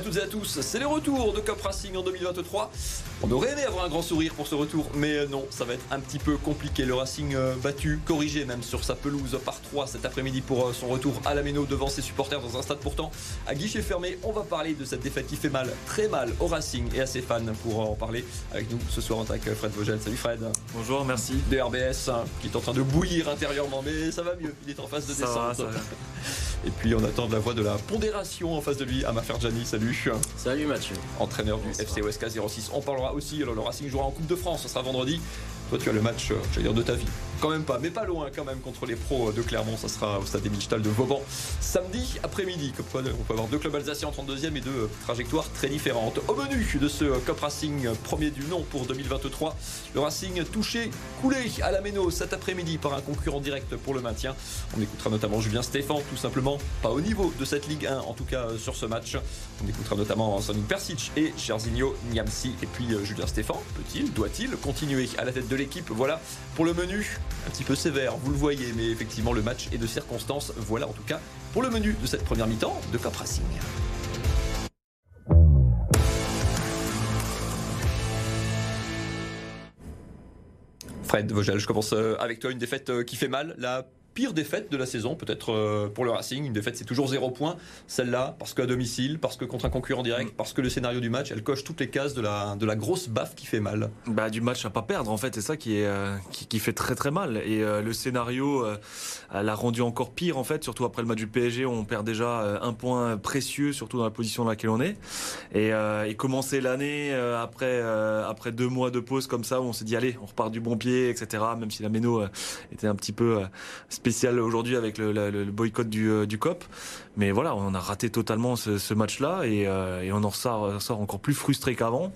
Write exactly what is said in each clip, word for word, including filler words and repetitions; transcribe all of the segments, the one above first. à toutes et à tous, c'est le retour de Kop Racing en deux mille vingt-trois. On aurait aimé avoir un grand sourire pour ce retour, mais non, ça va être un petit peu compliqué. Le Racing battu, corrigé même sur sa pelouse par trois cet après-midi pour son retour à la Meinau devant ses supporters dans un stade pourtant à guichet fermé. On va parler de cette défaite qui fait mal, très mal au Racing et à ses fans. Pour en parler avec nous ce soir, on est avec Fred Vogel. Salut Fred. Bonjour, merci. D R B S qui est en train de bouillir intérieurement, mais ça va mieux, il est en phase de ça descente. Va, ça va. Et puis on attend de la voix de la pondération en face de lui, Amar Ferjani. Salut. Salut Mathieu. Entraîneur du F C O S K zéro six. On parlera aussi, alors le Racing jouera en Coupe de France, ce sera vendredi. Toi tu as le match, je vais dire, de ta vie. Quand même pas, mais pas loin quand même, contre les pros de Clermont. Ça sera au Stade Émile Stahl de Vauban samedi après-midi. Comme quoi on peut avoir deux clubs alsaciens en trente-deuxième et deux trajectoires très différentes. Au menu de ce Kop Racing, premier du nom pour deux mille vingt-trois, le Racing touché, coulé à la Meinau cet après-midi par un concurrent direct pour le maintien. On écoutera notamment Julien Stéphan, tout simplement pas au niveau de cette Ligue un, en tout cas sur ce match. On écoutera notamment Sandi Persic et Jerzinho Nyamsi. Et puis Julien Stéphan, peut-il, doit-il continuer à la tête de l'équipe? Voilà pour le menu. Un petit peu sévère, vous le voyez, mais effectivement le match est de circonstance. Voilà en tout cas pour le menu de cette première mi-temps de Kop Racing. Fred Vogel, je commence avec toi. Une défaite qui fait mal, la pire défaite de la saison peut-être pour le Racing. Une défaite, c'est toujours zéro point. Celle-là, parce qu'à domicile, parce que contre un concurrent direct, parce que le scénario du match, elle coche toutes les cases de la, de la grosse baffe qui fait mal. Bah, du match à pas perdre en fait, c'est ça qui, est, euh, qui, qui fait très très mal. Et euh, le scénario euh, l'a rendu encore pire en fait, surtout après le match du P S G où on perd déjà euh, un point précieux, surtout dans la position dans laquelle on est. Et, euh, et commencer l'année euh, après, euh, après deux mois de pause comme ça, où on s'est dit allez, on repart du bon pied, et cetera. Même si la Meinau euh, était un petit peu... Euh, spécial aujourd'hui avec le, le, le boycott du, du Kop. Mais voilà, on a raté totalement ce, ce match-là et, euh, et on en sort, sort encore plus frustré qu'avant.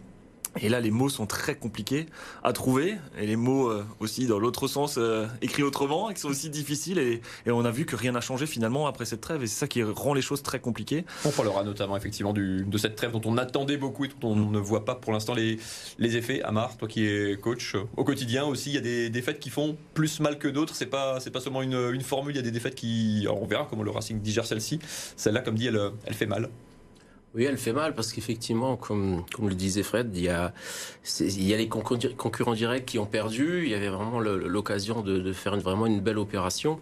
Et là, les mots sont très compliqués à trouver. Et les mots euh, aussi, dans l'autre sens, euh, écrits autrement, qui sont aussi difficiles. Et, et on a vu que rien n'a changé finalement après cette trêve. Et c'est ça qui rend les choses très compliquées. On parlera notamment effectivement du, de cette trêve dont on attendait beaucoup et dont on ne voit pas pour l'instant les, les effets. Amar, toi qui es coach, au quotidien aussi, il y a des défaites qui font plus mal que d'autres. C'est pas, c'est pas seulement une, une formule. Il y a des défaites qui... Alors on verra comment le Racing digère celle-ci. Celle-là, comme dit, elle, elle fait mal. Oui, elle fait mal parce qu'effectivement, comme, comme le disait Fred, il y a, il y a les concurrents directs qui ont perdu. Il y avait vraiment le, l'occasion de, de faire une, vraiment une belle opération.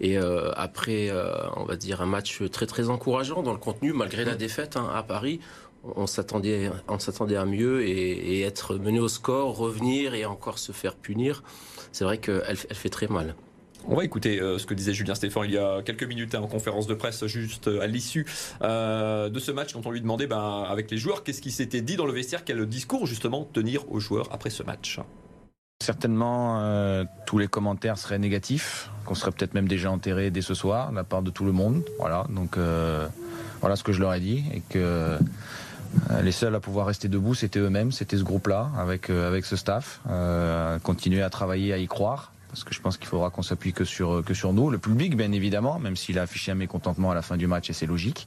Et euh, après, euh, on va dire, un match très, très encourageant dans le contenu, malgré la défaite hein, à Paris. On s'attendait, on s'attendait à mieux et, et être mené au score, revenir et encore se faire punir. C'est vrai qu'elle elle fait très mal. On va écouter euh, ce que disait Julien Stéphan il y a quelques minutes hein, en conférence de presse juste euh, à l'issue euh, de ce match quand on lui demandait ben, avec les joueurs qu'est-ce qui s'était dit dans le vestiaire, quel discours justement tenir aux joueurs après ce match. Certainement euh, tous les commentaires seraient négatifs, qu'on serait peut-être même déjà enterré dès ce soir de la part de tout le monde. Voilà, donc euh, voilà ce que je leur ai dit et que euh, les seuls à pouvoir rester debout c'était eux-mêmes, c'était ce groupe-là avec, euh, avec ce staff, euh, continuer à travailler, à y croire. Parce que je pense qu'il faudra qu'on s'appuie que sur, que sur nous. Le public, bien évidemment, même s'il a affiché un mécontentement à la fin du match, et c'est logique.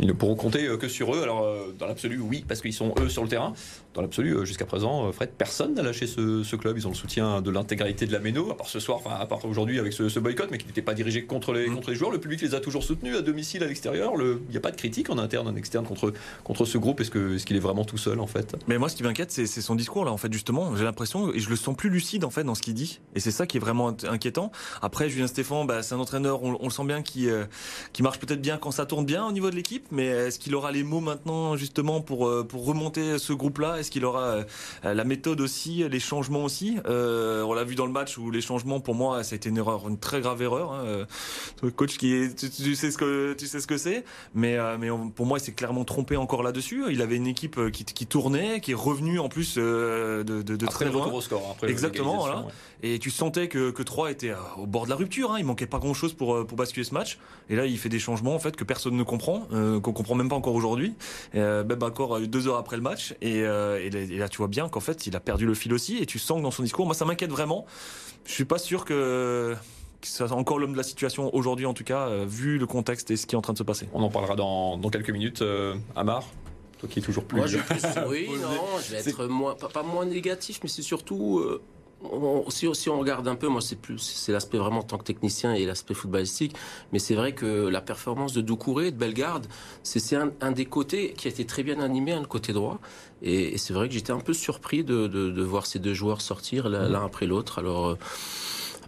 Ils ne pourront compter que sur eux. Alors, dans l'absolu, oui, parce qu'ils sont eux sur le terrain. Dans l'absolu, jusqu'à présent, Fred, personne n'a lâché ce, ce club. Ils ont le soutien de l'intégralité de la Meinau, à part ce soir, enfin, à part aujourd'hui avec ce, ce boycott, mais qui n'était pas dirigé contre les, contre les joueurs. Le public les a toujours soutenus, à domicile, à l'extérieur. Le, il n'y a pas de critique en interne, en externe contre, contre ce groupe. Est-ce que, est-ce qu'il est vraiment tout seul, en fait? Mais moi, ce qui m'inquiète, c'est, c'est son discours, là, en fait, justement. J'ai l'impression, et je le sens plus lucide, en fait, dans ce qu'il dit. Et c'est ça qui est vraiment inquiétant. Après, Julien Stéphan, bah, c'est un entraîneur, on, on le sent bien, qui, euh, qui marche peut-être bien quand ça tourne bien au niveau de l'équipe. Mais est-ce qu'il aura les mots maintenant justement pour, pour remonter ce groupe-là? Est-ce qu'il aura la méthode aussi, les changements aussi? euh, On l'a vu dans le match où les changements, pour moi, ça a été une erreur, une très grave erreur. Hein. Le coach, qui est, tu, tu sais ce que, tu sais ce que c'est, mais, mais on, pour moi, il s'est clairement trompé encore là-dessus. Il avait une équipe qui, qui tournait, qui est revenue en plus de, de, de après très loin. Au score, après exactement, voilà. Ouais. Et tu sentais que, que Troyes était au bord de la rupture. Hein. Il manquait pas grand-chose pour, pour basculer ce match. Et là, il fait des changements en fait que personne ne comprend. Euh, qu'on comprend même pas encore aujourd'hui, euh, même encore deux heures après le match et, euh, et, et là tu vois bien qu'en fait il a perdu le fil aussi et tu sens que dans son discours, moi ça m'inquiète vraiment. Je suis pas sûr que c'est encore l'homme de la situation aujourd'hui en tout cas, euh, vu le contexte et ce qui est en train de se passer. On en parlera dans, dans quelques minutes. euh, Amar, toi qui est toujours plus... Moi, je plus oui, non, je vais être moins, pas, pas moins négatif, mais c'est surtout... Euh... on, si, si on regarde un peu, moi c'est plus c'est l'aspect vraiment en tant que technicien et l'aspect footballistique, mais c'est vrai que la performance de Doucouré, de Bellegarde, c'est, c'est un, un des côtés qui a été très bien animé, hein, le côté droit, et, et c'est vrai que j'étais un peu surpris de, de, de voir ces deux joueurs sortir l'un, l'un après l'autre, alors... Euh,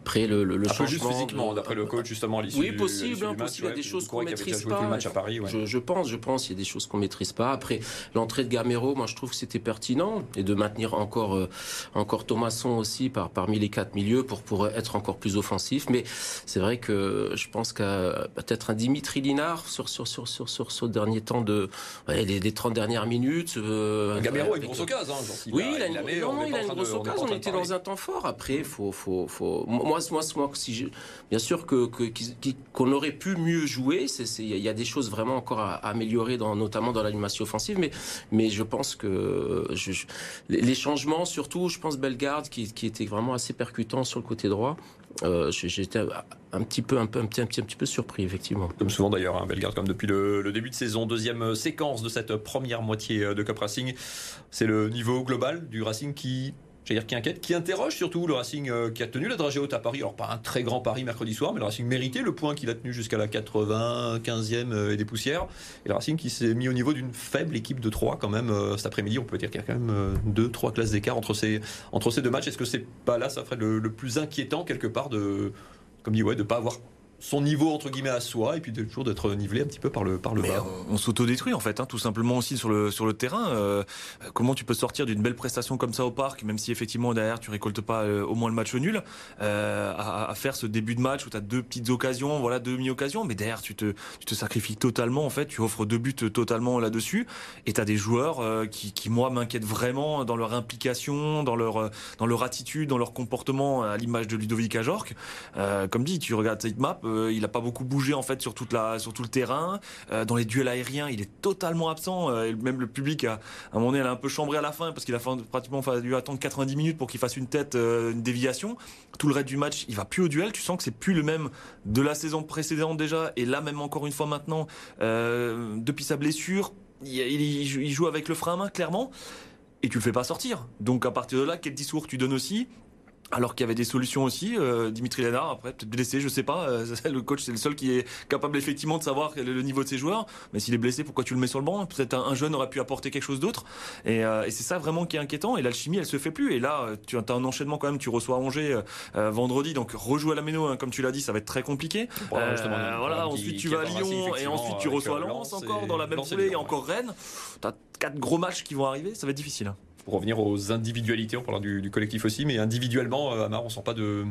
Après le, le, le changement, juste physiquement, d'après le coach, justement, à l'issue oui, possible, du, à l'issue du match, il y a ouais, des choses qu'on maîtrise pas. Match à Paris, ouais. je, je pense, je pense, il y a des choses qu'on maîtrise pas. Après l'entrée de Gamero, moi, je trouve que c'était pertinent et de maintenir encore, euh, encore Thomason aussi par parmi les quatre milieux pour pour être encore plus offensif. Mais c'est vrai que je pense qu'à peut-être un Dimitri Liénard sur sur sur sur sur ce dernier temps de ouais, les, les trente dernières minutes. Euh, Gamero a une grosse occasion. Hein, genre, oui, il a une, avait, non, il a une grosse occasion. On était dans un temps fort. Après, faut faut faut. Moi, Moi, moi, si je... bien sûr que, que, qu'on aurait pu mieux jouer. C'est, c'est... Il y a des choses vraiment encore à, à améliorer, dans, notamment dans l'animation offensive. Mais, mais je pense que je, je... les changements, surtout, je pense Bellegarde, qui, qui était vraiment assez percutant sur le côté droit. Euh, j'étais un petit peu, un peu, un petit, un petit, un petit peu surpris, effectivement. Comme souvent d'ailleurs, hein, Bellegarde, comme depuis le, le début de saison, deuxième séquence de cette première moitié de Kop Racing. C'est le niveau global du Racing qui. C'est-à-dire qui inquiète, qui interroge surtout le Racing euh, qui a tenu la dragée haute à Paris. Alors pas un très grand pari mercredi soir, mais le Racing méritait le point qu'il a tenu jusqu'à la quatre-vingt-quinzième euh, et des poussières. Et le Racing qui s'est mis au niveau d'une faible équipe de Troyes quand même euh, cet après-midi. On peut dire qu'il y a quand même euh, deux, trois classes d'écart entre ces, entre ces deux matchs. Est-ce que c'est pas là, ça ferait le, le plus inquiétant quelque part de, comme dit, ouais, de pas avoir son niveau entre guillemets à soi et puis de, toujours d'être nivelé un petit peu par le, par le bas. On, on s'auto-détruit en fait, hein, tout simplement aussi sur le, sur le terrain. Euh, comment tu peux sortir d'une belle prestation comme ça au parc, même si effectivement derrière tu récoltes pas euh, au moins le match nul, euh, à, à faire ce début de match où tu as deux petites occasions, voilà deux demi-occasions, mais derrière tu te, tu te sacrifies totalement en fait, tu offres deux buts totalement là-dessus et tu as des joueurs euh, qui, qui moi m'inquiètent vraiment dans leur implication, dans leur, dans leur attitude, dans leur comportement à l'image de Ludovic Ajorque. Euh, comme dit, tu regardes cette map, Euh, il n'a pas beaucoup bougé en fait sur, toute la, sur tout le terrain. Euh, dans les duels aériens, il est totalement absent. Euh, même le public, a, à un moment donné, elle a un peu chambré à la fin parce qu'il a fait, pratiquement dû attendre quatre-vingt-dix minutes pour qu'il fasse une tête, euh, une déviation. Tout le reste du match, il ne va plus au duel. Tu sens que c'est plus le même de la saison précédente déjà. Et là, même encore une fois maintenant, euh, depuis sa blessure, il, il, il joue avec le frein à main, clairement. Et tu ne le fais pas sortir. Donc à partir de là, quel discours tu donnes aussi ? Alors qu'il y avait des solutions aussi, euh, Dimitri Liénard, après peut-être blessé, je sais pas, euh, le coach c'est le seul qui est capable effectivement de savoir le niveau de ses joueurs, mais s'il est blessé, pourquoi tu le mets sur le banc ? Peut-être un, un jeune aurait pu apporter quelque chose d'autre, et, euh, et c'est ça vraiment qui est inquiétant, et l'alchimie elle se fait plus, et là tu as un enchaînement quand même, tu reçois Angers euh, vendredi, donc rejouer à la Meinau, hein, comme tu l'as dit, ça va être très compliqué, bon, euh, euh, voilà, ensuite qui, tu vas à Lyon, et ensuite tu reçois Lens encore dans la même foulée, et encore Rennes, t'as quatre gros matchs qui vont arriver, ça va être difficile. Pour revenir aux individualités, on parlera du, du collectif aussi, mais individuellement, euh, Amar, on ne sent pas de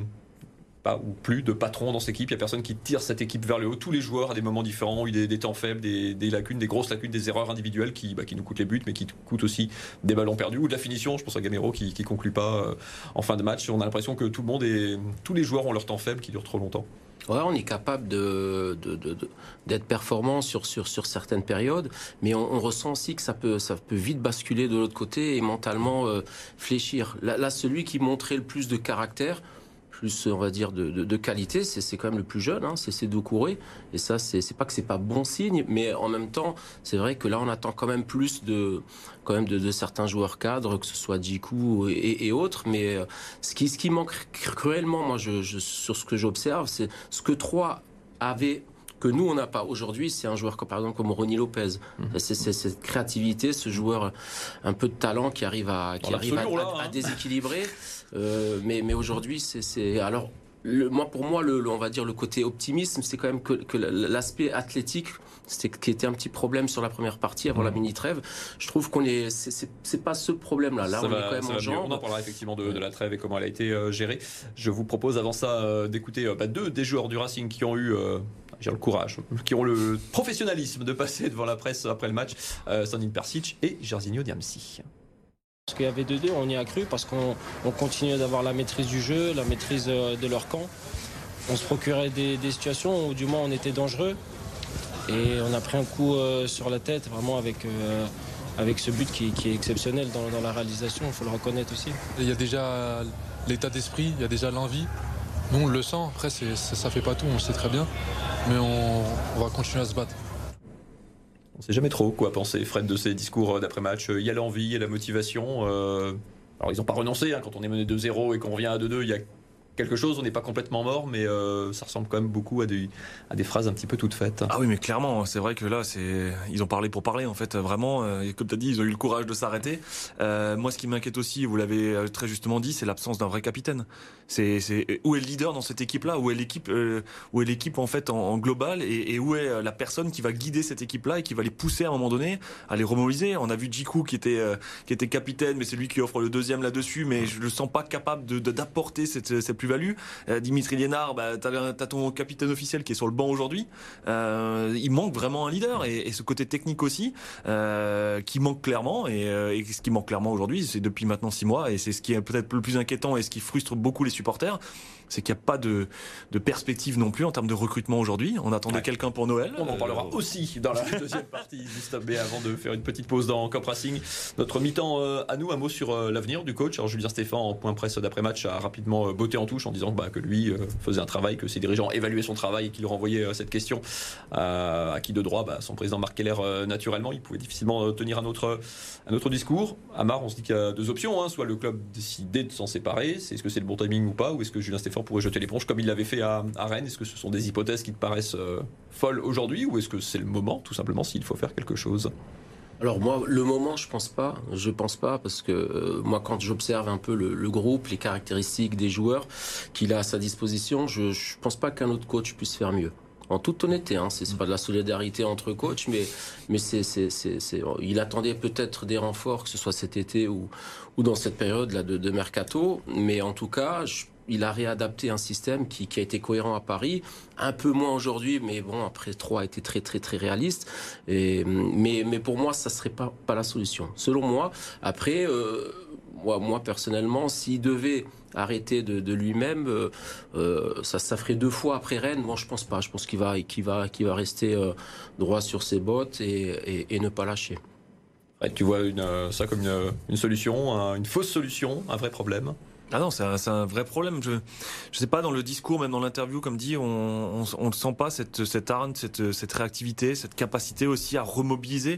pas ou plus de patron dans cette équipe. Il n'y a personne qui tire cette équipe vers le haut. Tous les joueurs, à des moments différents, ont eu des, des temps faibles, des, des lacunes, des grosses lacunes, des erreurs individuelles qui, bah, qui nous coûtent les buts, mais qui coûtent aussi des ballons perdus ou de la finition. Je pense à Gamero qui ne conclut pas euh, en fin de match. On a l'impression que tout le monde est, tous les joueurs ont leur temps faible qui dure trop longtemps. Ouais, on est capable de, de, de, de d'être performant sur sur sur certaines périodes, mais on, on ressent aussi que ça peut ça peut vite basculer de l'autre côté et mentalement euh, fléchir. Là, là, celui qui montrait le plus de caractère, plus on va dire de, de, de qualité, c'est, c'est quand même le plus jeune, hein, c'est, c'est Doucouré. Et ça, c'est, c'est pas que c'est pas bon signe, mais en même temps, c'est vrai que là, on attend quand même plus de quand même de, de certains joueurs cadres, que ce soit Diku et, et autres. Mais ce qui, ce qui manque cruellement, moi, je, je, sur ce que j'observe, c'est ce que Troyes avait, que nous, on n'a pas. Aujourd'hui, c'est un joueur comme, par exemple, comme Ronny Lopez. Mmh. C'est, c'est cette créativité, ce joueur un peu de talent qui arrive à, qui arrive à, là, à, hein. à déséquilibrer. Euh, mais, mais aujourd'hui, c'est... c'est... Alors, le, moi, pour moi, le, le, on va dire le côté optimisme, c'est quand même que, que l'aspect athlétique, c'est qui était un petit problème sur la première partie avant mmh. la mini-trêve. Je trouve qu'on est, c'est, c'est, c'est pas ce problème-là. Là, ça on va, est quand même en genre. On en parlera effectivement de, de la trêve et comment elle a été euh, gérée. Je vous propose avant ça euh, d'écouter euh, bah, deux des joueurs du Racing qui ont eu... Euh... J'ai le courage, qui ont le professionnalisme de passer devant la presse après le match, euh, Sandi Persic et Jerzinho Nyamsi. Parce qu'il y avait deux deux, on y a cru parce qu'on on continuait d'avoir la maîtrise du jeu, la maîtrise de leur camp. On se procurait des, des situations où du moins on était dangereux et on a pris un coup euh, sur la tête vraiment avec... Euh, avec ce but qui, qui est exceptionnel dans, dans la réalisation, il faut le reconnaître aussi. Il y a déjà l'état d'esprit, il y a déjà l'envie. Nous, on le sent. Après, c'est, ça, ça fait pas tout, on le sait très bien. Mais on, on va continuer à se battre. On ne sait jamais trop quoi penser, Fred, de ces discours d'après-match. Il y a l'envie, il y a la motivation. Euh, Alors ils n'ont pas renoncé, hein, quand on est mené deux zéro et qu'on revient à deux deux, il y a quelque chose, on n'est pas complètement mort, mais euh, ça ressemble quand même beaucoup à des, à des phrases un petit peu toutes faites. Ah oui, mais clairement, c'est vrai que là, c'est... ils ont parlé pour parler, en fait, vraiment. Et comme tu as dit, ils ont eu le courage de s'arrêter. Euh, moi, ce qui m'inquiète aussi, vous l'avez très justement dit, c'est l'absence d'un vrai capitaine. C'est, c'est... Où est le leader dans cette équipe-là ? Où est l'équipe, euh, où est l'équipe en fait en, en global, et, et où est la personne qui va guider cette équipe-là et qui va les pousser à un moment donné à les remobiliser ? On a vu Diku qui était, euh, qui était capitaine, mais c'est lui qui offre le deuxième là-dessus, mais je le sens pas capable de, de, d'apporter cette, cette value. Euh, Dimitri Liénard, bah, t'as, t'as ton capitaine officiel qui est sur le banc aujourd'hui. Euh, il manque vraiment un leader, et, et ce côté technique aussi euh, qui manque clairement, et, et ce qui manque clairement aujourd'hui, c'est depuis maintenant six mois, et c'est ce qui est peut-être le plus inquiétant et ce qui frustre beaucoup les supporters, c'est qu'il n'y a pas de, de perspective non plus en termes de recrutement aujourd'hui. On attendait ouais. quelqu'un pour Noël. On en parlera euh... aussi dans la deuxième partie, juste mais avant de faire une petite pause dans Kop Racing. Notre mi-temps euh, à nous, un mot sur euh, l'avenir du coach. Alors, Julien Stéphan, en point presse d'après-match, a rapidement euh, botté en touche en disant bah, que lui euh, faisait un travail, que ses dirigeants évaluaient son travail et qu'il renvoyait euh, cette question euh, à qui de droit bah, son président Marc Keller, euh, naturellement. Il pouvait difficilement euh, tenir un autre, un autre discours. Amar, on se dit qu'il y a deux options, hein. Soit le club décidait de s'en séparer, c'est, est-ce que c'est le bon timing ou pas, ou est-ce que Julien Stéphan pourrait jeter l'éponge comme il l'avait fait à, à Rennes. Est-ce que ce sont des hypothèses qui te paraissent euh, folles aujourd'hui, ou est-ce que c'est le moment, tout simplement, s'il faut faire quelque chose ? Alors moi, le moment, je pense pas. Je pense pas parce que euh, moi, quand j'observe un peu le, le groupe, les caractéristiques des joueurs qu'il a à sa disposition, je, je pense pas qu'un autre coach puisse faire mieux. En toute honnêteté, hein, c'est, c'est pas de la solidarité entre coachs, mais mais c'est c'est c'est, c'est il attendait peut-être des renforts, que ce soit cet été ou ou dans cette période là de, de mercato, mais en tout cas, je il a réadapté un système qui, qui a été cohérent à Paris, un peu moins aujourd'hui, mais bon, après Troyes a été très très très réaliste. Et, mais mais pour moi, ça serait pas pas la solution. Selon moi, après, euh, moi moi personnellement, s'il devait arrêter de, de lui-même, euh, euh, ça ça ferait deux fois après Rennes. Moi, bon, je pense pas. Je pense qu'il va qu'il va qu'il va rester euh, droit sur ses bottes et, et, et ne pas lâcher. Ouais, tu vois une, euh, ça comme une, une solution, un, une fausse solution, un vrai problème. Ah non, c'est un, c'est un vrai problème. Je, je sais pas, dans le discours, même dans l'interview, comme dit, on, on, on sent pas cette, cette arme, cette, cette réactivité, cette capacité aussi à remobiliser.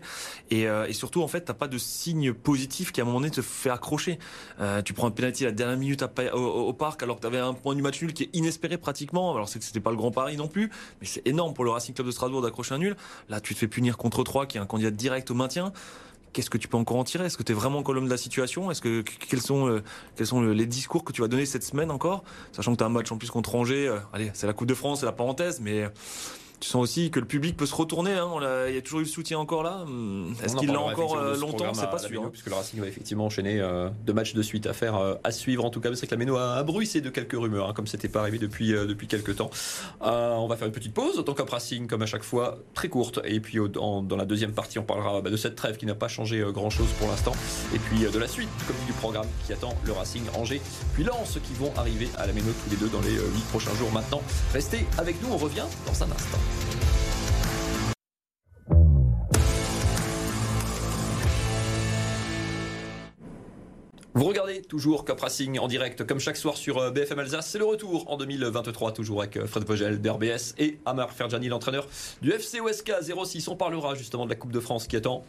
Et, euh, et surtout, en fait, t'as pas de signe positif qui, à un moment donné, te fait accrocher. Euh, tu prends un penalty à la dernière minute à, au, au parc, alors que t'avais un point du match nul qui est inespéré pratiquement. Alors, c'est que c'était pas le grand pari non plus, mais c'est énorme pour le Racing Club de Strasbourg d'accrocher un nul. Là, tu te fais punir contre Troyes, qui est un candidat direct au maintien. Qu'est-ce que tu peux encore en tirer ? Est-ce que tu es vraiment en colonne de la situation ? Est-ce que quels sont euh, quels sont les discours que tu vas donner cette semaine encore ? Sachant que tu as un match en plus contre Angers, euh, allez, c'est la Coupe de France, c'est la parenthèse, mais tu sens aussi que le public peut se retourner, hein, il y a toujours eu le soutien encore là. Est-ce qu'il l'a encore euh, longtemps ? C'est pas sûr, Meinau, hein. Puisque le Racing va effectivement enchaîner euh, deux matchs de suite à faire, euh, à suivre en tout cas. Mais c'est vrai que la Meinau a, a bruissé de quelques rumeurs, hein, comme c'était pas arrivé depuis euh, depuis quelques temps. Euh, on va faire une petite pause, autant Kop Racing comme à chaque fois, très courte, et puis au, en, dans la deuxième partie on parlera bah, de cette trêve qui n'a pas changé euh, grand chose pour l'instant, et puis euh, de la suite comme du programme qui attend le Racing, Angers puis Lens qui vont arriver à la Meinau tous les deux dans les huit euh, prochains jours. Maintenant, restez avec nous, on revient dans un instant. Vous regardez toujours Kop Racing en direct comme chaque soir sur B F M Alsace. C'est le retour en deux mille vingt-trois, toujours avec Fred Vogel d'R B S et Amar Ferjani, l'entraîneur du F C O S K zéro six. On parlera justement de la Coupe de France qui attend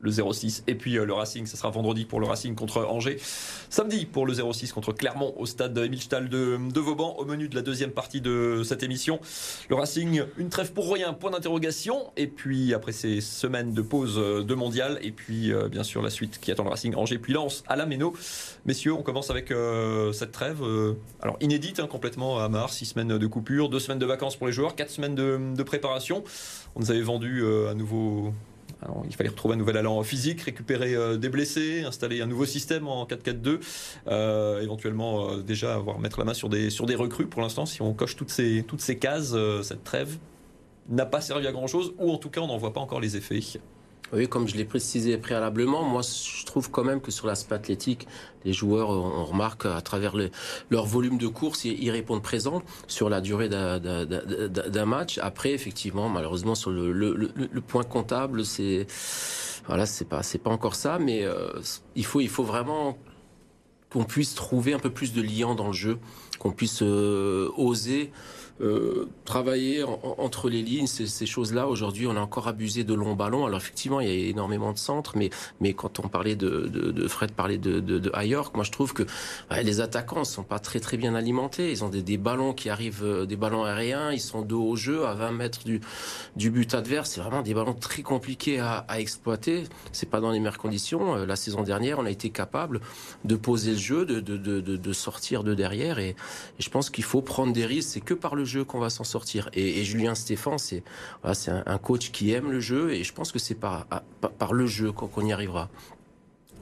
le zéro six, et puis euh, le Racing, ça sera vendredi pour le Racing contre Angers, samedi pour le zéro six contre Clermont au stade Émile Stahl de, de Vauban. Au menu de la deuxième partie de cette émission, le Racing, une trêve pour rien, point d'interrogation, et puis après ces semaines de pause de mondial, et puis euh, bien sûr la suite qui attend le Racing, Angers puis Lens à la Meinau. Messieurs, on commence avec euh, cette trêve euh, alors inédite, hein, complètement à Amar, six semaines de coupure, deux semaines de vacances pour les joueurs, quatre semaines de, de préparation. On nous avait vendu euh, à nouveau... Alors, il fallait retrouver un nouvel allant physique, récupérer euh, des blessés, installer un nouveau système en quatre quatre deux, euh, éventuellement euh, déjà avoir mettre la main sur des, sur des recrues. Pour l'instant, si on coche toutes ces, toutes ces cases, euh, cette trêve n'a pas servi à grand-chose, ou en tout cas, on n'en voit pas encore les effets. Oui, comme je l'ai précisé préalablement, moi je trouve quand même que sur l'aspect athlétique, les joueurs, on remarque à travers le, leur volume de course, ils répondent présents sur la durée d'un, d'un, d'un, d'un match. Après, effectivement, malheureusement, sur le, le, le, le point comptable, c'est voilà, c'est pas c'est pas encore ça, mais euh, il faut il faut vraiment qu'on puisse trouver un peu plus de liant dans le jeu, qu'on puisse euh, oser euh, travailler en, entre les lignes, ces, ces choses-là. Aujourd'hui, on a encore abusé de longs ballons. Alors effectivement, il y a énormément de centres, mais mais quand on parlait de, de, de Fred, parlait de, de, de Ajorque, moi je trouve que ouais, les attaquants ne sont pas très très bien alimentés. Ils ont des, des ballons qui arrivent, des ballons aériens, ils sont dos au jeu, à vingt mètres du, du but adverse. C'est vraiment des ballons très compliqués à, à exploiter. C'est pas dans les meilleures conditions. La saison dernière, on a été capable de poser le jeu, de, de, de, de sortir de derrière, et, et je pense qu'il faut prendre des risques. C'est que par le jeu qu'on va s'en sortir. Et, et Julien Stéphan, c'est, voilà, c'est un, un coach qui aime le jeu, et je pense que c'est par, à, par le jeu qu'on, qu'on y arrivera.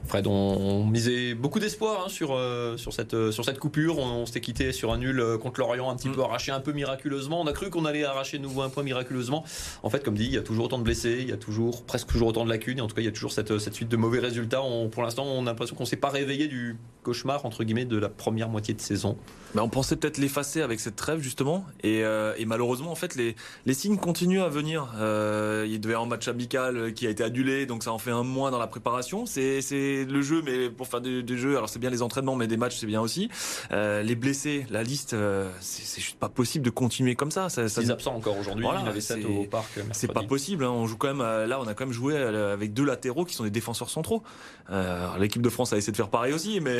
Fred, on, on misait beaucoup d'espoir hein, sur, euh, sur, cette, euh, sur cette coupure. On, on s'était quitté sur un nul contre Lorient, un petit mmh. peu arraché, un peu miraculeusement. On a cru qu'on allait arracher de nouveau un point miraculeusement. En fait, comme dit, il y a toujours autant de blessés, il y a toujours, presque toujours autant de lacunes. Et en tout cas, il y a toujours cette, cette suite de mauvais résultats. On, pour l'instant, on a l'impression qu'on ne s'est pas réveillé du cauchemar, entre guillemets, de la première moitié de saison. Bah, on pensait peut-être l'effacer avec cette trêve, justement. Et, euh, et malheureusement, en fait, les, les signes continuent à venir. Euh, il devait y avoir un match amical qui a été annulé, donc ça en fait un moins dans la préparation. C'est, c'est le jeu, mais pour faire des, des jeux, alors c'est bien les entraînements, mais des matchs c'est bien aussi. Euh, les blessés, la liste, euh, c'est, c'est juste pas possible de continuer comme ça. ça, ça Ils nous... absents encore aujourd'hui. Voilà, il avait sept au parc. Mercredi. C'est pas possible. Hein. On joue quand même. Là, on a quand même joué avec deux latéraux qui sont des défenseurs centraux. Euh, alors, l'équipe de France a essayé de faire pareil aussi, mais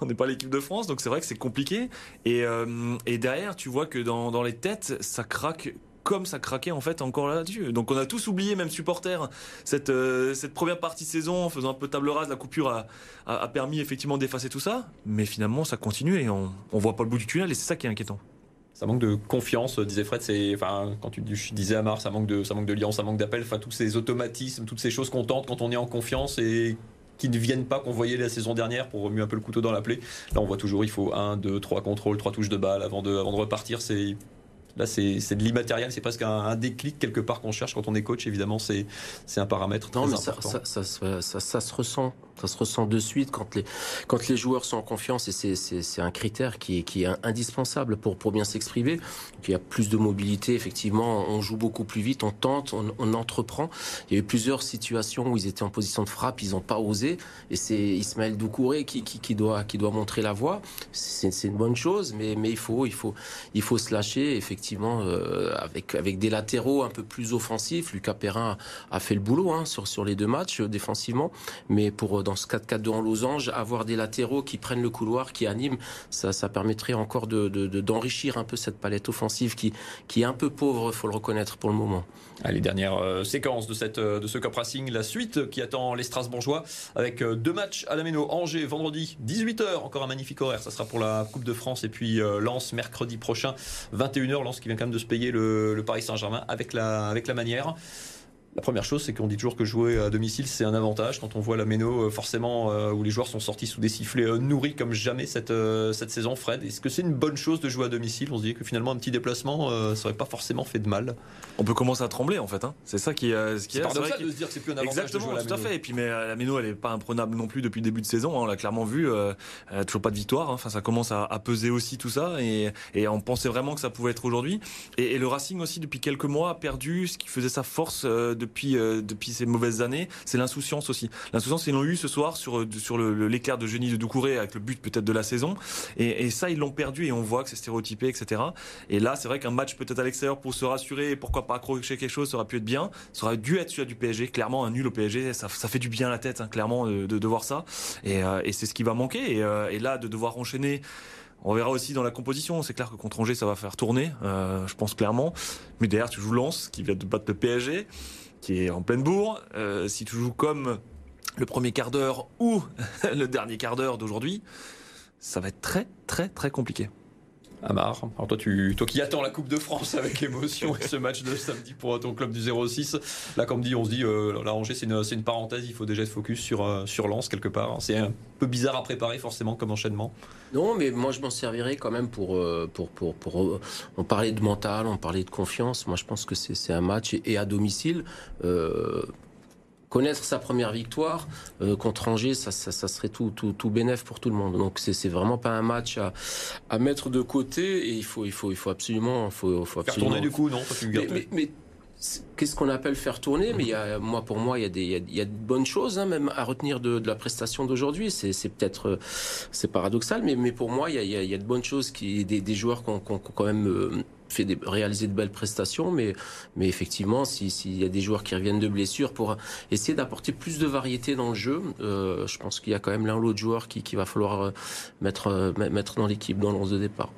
on n'est pas l'équipe de France, donc c'est vrai que c'est compliqué. Et, euh, et derrière, tu vois que dans, dans les têtes, ça craque. Comme ça craquait en fait encore là-dessus. Donc on a tous oublié, même supporters, cette, euh, cette première partie de saison, en faisant un peu table rase, la coupure a, a, a permis effectivement d'effacer tout ça. Mais finalement, ça continue et on ne voit pas le bout du tunnel, et c'est ça qui est inquiétant. Ça manque de confiance, disait Fred, c'est, enfin, quand tu disais Amar, ça manque de, ça manque de lien, ça manque d'appel, enfin, tous ces automatismes, toutes ces choses qu'on tente quand on est en confiance et qui ne viennent pas, qu'on voyait la saison dernière pour remuer un peu le couteau dans la plaie. Là, on voit toujours, il faut un, deux, trois contrôles, trois touches de balle avant de, avant de repartir, c'est... Là, c'est, c'est de l'immatériel, c'est presque un, un déclic quelque part qu'on cherche quand on est coach. Évidemment, c'est, c'est un paramètre très non, mais important. Ça, ça, ça, ça, ça se ressent, ça se ressent de suite quand les quand les joueurs sont en confiance, et c'est c'est, c'est un critère qui est qui est indispensable pour pour bien s'exprimer. Donc, il y a plus de mobilité, effectivement, on joue beaucoup plus vite, on tente, on, on entreprend. Il y a eu plusieurs situations où ils étaient en position de frappe, ils n'ont pas osé, et c'est Ismaël Doucouré qui, qui qui doit qui doit montrer la voie. C'est, c'est une bonne chose, mais mais il faut il faut il faut se lâcher, effectivement. Effectivement, euh, avec avec des latéraux un peu plus offensifs, Lucas Perrin a, a fait le boulot hein, sur sur les deux matchs euh, défensivement. Mais pour dans ce quatre quatre deux en losange, avoir des latéraux qui prennent le couloir, qui animent, ça ça permettrait encore de, de, de d'enrichir un peu cette palette offensive qui qui est un peu pauvre, faut le reconnaître pour le moment. Les dernières euh, séquences de cette de ce Kop Racing, la suite qui attend les Strasbourgeois avec euh, deux matchs à la Meinau, Angers vendredi dix-huit heures, encore un magnifique horaire, ça sera pour la Coupe de France, et puis euh, Lens mercredi prochain vingt et une heures. Lens qui vient quand même de se payer le, le Paris Saint-Germain avec la, avec la manière. La première chose, c'est qu'on dit toujours que jouer à domicile, c'est un avantage. Quand on voit la Meinau, forcément, euh, où les joueurs sont sortis sous des sifflets euh, nourris comme jamais cette, euh, cette saison, Fred, est-ce que c'est une bonne chose de jouer à domicile ? On se dit que finalement, un petit déplacement, euh, ça n'aurait pas forcément fait de mal. On peut commencer à trembler, en fait. Hein. C'est ça qui, euh, ce qui c'est est. C'est paradoxal de se dire que c'est plus un avantage. Exactement, de jouer à la Meinau. Tout à fait. Et puis, mais euh, la Meinau, elle n'est pas imprenable non plus depuis le début de saison. Hein. On l'a clairement vu. Euh, euh, toujours pas de victoire. Hein. Enfin, ça commence à, à peser aussi tout ça. Et, et on pensait vraiment que ça pouvait être aujourd'hui. Et, et le Racing aussi, depuis quelques mois, a perdu ce qui faisait sa force. Euh, Depuis, euh, depuis ces mauvaises années, c'est l'insouciance aussi. L'insouciance, ils l'ont eu ce soir sur, sur le, le, l'éclair de génie de Doucouré, avec le but peut-être de la saison. Et, et ça, ils l'ont perdu, et on voit que c'est stéréotypé, et cetera. Et là, c'est vrai qu'un match peut-être à l'extérieur pour se rassurer, et pourquoi pas accrocher quelque chose, ça aurait pu être bien. Ça aurait dû être celui du P S G. Clairement, un nul au P S G, ça, ça fait du bien à la tête, hein, clairement, de, de, de voir ça. Et, euh, et c'est ce qui va manquer. Et, euh, et là, de devoir enchaîner... On verra aussi dans la composition. C'est clair que contre Angers, ça va faire tourner, euh, je pense clairement. Mais derrière, tu joues Lens, qui vient de battre le P S G, qui est en pleine bourre. Euh, si tu joues comme le premier quart d'heure ou le dernier quart d'heure d'aujourd'hui, ça va être très, très, très compliqué. Amar, alors toi, tu, toi qui attends la Coupe de France avec émotion et ce match de samedi pour ton club du zéro six, là, comme dit, on se dit, euh, la Angers, c'est une, c'est une parenthèse, il faut déjà être focus sur, euh, sur Lens quelque part. C'est un peu bizarre à préparer, forcément, comme enchaînement. Non, mais moi, je m'en servirais quand même pour. pour, pour, pour on parlait de mental, on parlait de confiance. Moi, je pense que c'est, c'est un match, et, et à domicile. Euh, Connaître sa première victoire euh, contre Angers, ça, ça, ça serait tout, tout, tout bénéf pour tout le monde. Donc c'est, c'est vraiment pas un match à, à mettre de côté, et il faut, il faut, il faut absolument, faut, faut absolument. Faire tourner du coup, non ? Parce que mais, mais, mais qu'est-ce qu'on appelle faire tourner, mais il y a, moi, pour moi, il y a des, il y a de bonnes choses, hein, même à retenir de, de la prestation d'aujourd'hui. C'est, c'est peut-être, c'est paradoxal, mais, mais pour moi, il y a, il y a de bonnes choses qui, des, des joueurs qui ont, qui ont quand même euh, fait des, réaliser de belles prestations, mais, mais effectivement, si, s'il y a des joueurs qui reviennent de blessures pour essayer d'apporter plus de variété dans le jeu, euh, je pense qu'il y a quand même l'un ou l'autre joueur qui, qui va falloir mettre, mettre dans l'équipe, dans l'onze de départ.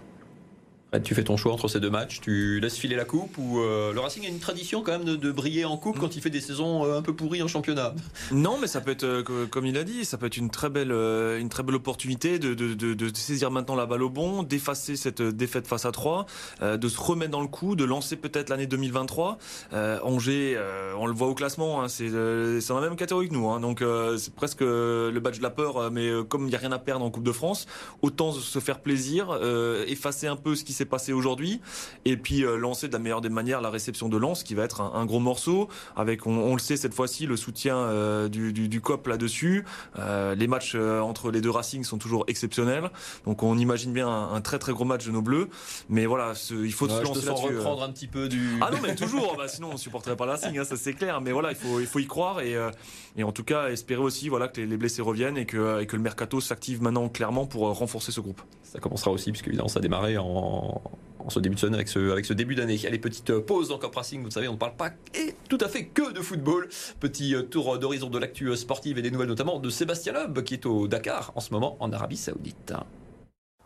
Tu fais ton choix entre ces deux matchs, tu laisses filer la coupe ou euh, le Racing a une tradition quand même de, de briller en coupe quand il fait des saisons euh, un peu pourries en championnat. Non, mais ça peut être, euh, comme il a dit, ça peut être une très belle, euh, une très belle opportunité de, de, de, de saisir maintenant la balle au bon, d'effacer cette défaite face à Troyes, euh, de se remettre dans le coup, de lancer peut-être l'année deux mille vingt-trois. Euh, Angers, euh, on le voit au classement, hein, c'est, euh, c'est dans la même catégorie que nous, hein, donc euh, c'est presque euh, le badge de la peur, mais euh, comme il n'y a rien à perdre en Coupe de France, autant se faire plaisir, euh, effacer un peu ce qui s'est passé aujourd'hui et puis euh, lancer de la meilleure des manières la réception de Lens qui va être un, un gros morceau avec, on, on le sait cette fois-ci, le soutien euh, du, du, du Kop là-dessus. Euh, les matchs euh, entre les deux Racing sont toujours exceptionnels, donc on imagine bien un, un très très gros match de nos bleus, mais voilà, ce, il faut ouais, se lancer te là-dessus. Reprendre un petit peu du... Ah non mais toujours, bah, sinon on ne supporterait pas le Racing, hein, ça c'est clair, mais voilà, il faut, il faut y croire et, euh, et en tout cas espérer aussi voilà, que les, les blessés reviennent et que, et que le mercato s'active maintenant clairement pour euh, renforcer ce groupe. Ça commencera aussi, puisque évidemment ça a démarré en en ce début de semaine avec ce, avec ce début d'année. Allez, petite pause dans Kop Racing, vous savez, on ne parle pas et tout à fait que de football. Petit tour d'horizon de l'actu sportive et des nouvelles notamment de Sébastien Loeb qui est au Dakar en ce moment en Arabie Saoudite.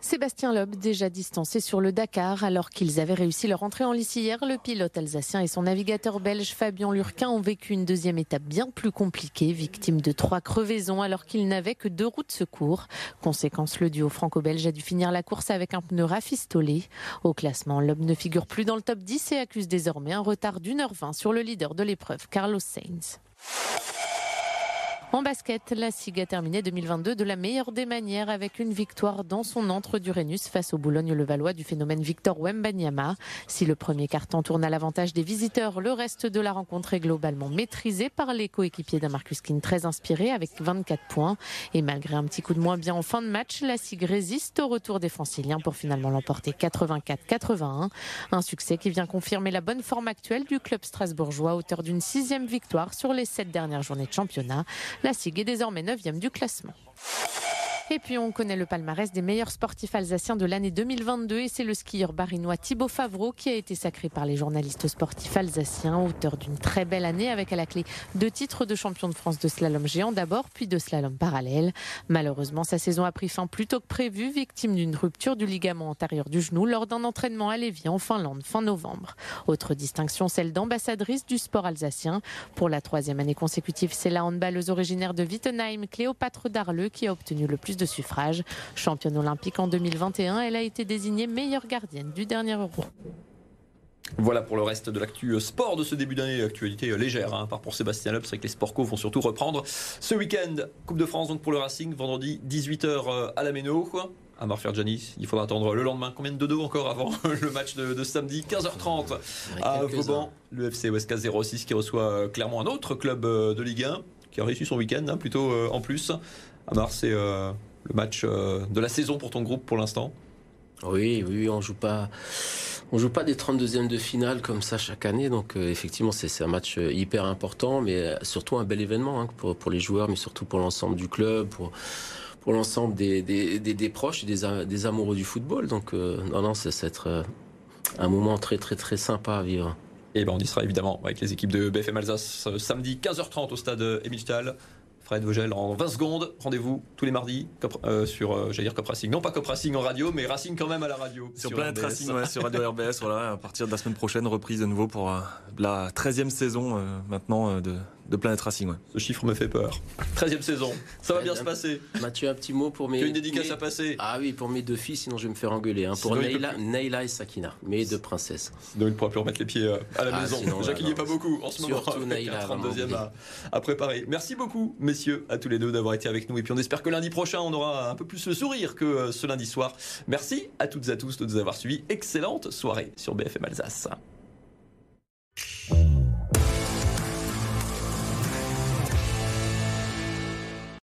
Sébastien Loeb, déjà distancé sur le Dakar, alors qu'ils avaient réussi leur entrée en lice hier, le pilote alsacien et son navigateur belge Fabien Lurquin ont vécu une deuxième étape bien plus compliquée, victime de trois crevaisons alors qu'ils n'avaient que deux roues de secours. Conséquence, le duo franco-belge a dû finir la course avec un pneu rafistolé. Au classement, Loeb ne figure plus dans le top dix et accuse désormais un retard d'une heure vingt sur le leader de l'épreuve, Carlos Sainz. En basket, la S I G a terminé deux mille vingt-deux de la meilleure des manières avec une victoire dans son antre du Rhenus face au Boulogne-le-Valois du phénomène Victor Wembanyama. Si le premier quart-temps tourne à l'avantage des visiteurs, le reste de la rencontre est globalement maîtrisé par les coéquipiers d'un Marcus King très inspiré avec vingt-quatre points. Et malgré un petit coup de moins bien en fin de match, la S I G résiste au retour des Franciliens pour finalement l'emporter quatre-vingt-quatre à quatre-vingt-un. Un succès qui vient confirmer la bonne forme actuelle du club strasbourgeois, auteur d'une sixième victoire sur les sept dernières journées de championnat. La S I G est désormais neuvième du classement. Et puis on connaît le palmarès des meilleurs sportifs alsaciens de l'année deux mille vingt-deux et c'est le skieur barinois Thibaut Favreau qui a été sacré par les journalistes sportifs alsaciens, auteur d'une très belle année avec à la clé deux titres de champion de France de slalom géant d'abord, puis de slalom parallèle. Malheureusement, sa saison a pris fin plus tôt que prévu, victime d'une rupture du ligament antérieur du genou lors d'un entraînement à Lévis en Finlande fin novembre. Autre distinction, celle d'ambassadrice du sport alsacien. Pour la troisième année consécutive, c'est la handballeuse originaire de Wittenheim, Cléopâtre Darleux, qui a obtenu le plus de suffrage. Championne olympique en deux mille vingt et un, elle a été désignée meilleure gardienne du dernier Euro. Voilà pour le reste de l'actu sport de ce début d'année, actualité légère, hein, par pour Sébastien Loeb, c'est vrai que les Sportco vont surtout reprendre ce week-end. Coupe de France donc pour le Racing, vendredi dix-huit heures à la Meinau, quoi. Amar Ferjani, il faudra attendre le lendemain. Combien de dodo encore avant le match de, de samedi quinze heures trente à Vauban, le F C O S K zéro six qui reçoit clairement un autre club de Ligue un qui a réussi son week-end, hein, plutôt euh, en plus. Amar, c'est euh, le match euh, de la saison pour ton groupe pour l'instant. Oui, oui, on joue pas, on joue pas des trente-deuxièmes de finale comme ça chaque année, donc euh, effectivement c'est, c'est un match hyper important, mais surtout un bel événement, hein, pour, pour les joueurs, mais surtout pour l'ensemble du club, pour, pour l'ensemble des, des, des, des proches et des, des amoureux du football. Donc euh, non, non, c'est, c'est être, euh, un moment très, très, très sympa à vivre. Et ben on y sera évidemment avec les équipes de B F M Alsace samedi quinze heures trente au stade Émile Stahl. Fred Vogel en vingt secondes, rendez-vous tous les mardis Cop, euh, sur, euh, j'allais dire Kop Racing, non pas Kop Racing en radio, mais Racing quand même à la radio. Sur, sur Planète Racing, ouais, sur Radio R B S, voilà, à partir de la semaine prochaine, reprise de nouveau pour euh, la treizième saison euh, maintenant euh, de, de Planète Racing. Ouais. Ce chiffre me fait peur. treizième saison, ça va bien un, se passer. Mathieu, un petit mot pour mes... Tu as une dédicace mes... à passer. Ah oui, pour mes deux filles, sinon je vais me faire engueuler. Hein, pour Neyla, plus... Neyla et Sakina, mes deux princesses. Donc il ne pourra plus remettre les pieds à la ah, maison. Sinon, déjà qu'il n'y ait pas beaucoup en ce moment. Surtout Neyla, trente-deuxième à, à préparer. Merci beaucoup, messieurs. Messieurs, à tous les deux d'avoir été avec nous. Et puis on espère que lundi prochain, on aura un peu plus le sourire que ce lundi soir. Merci à toutes et à tous de nous avoir suivis. Excellente soirée sur B F M Alsace.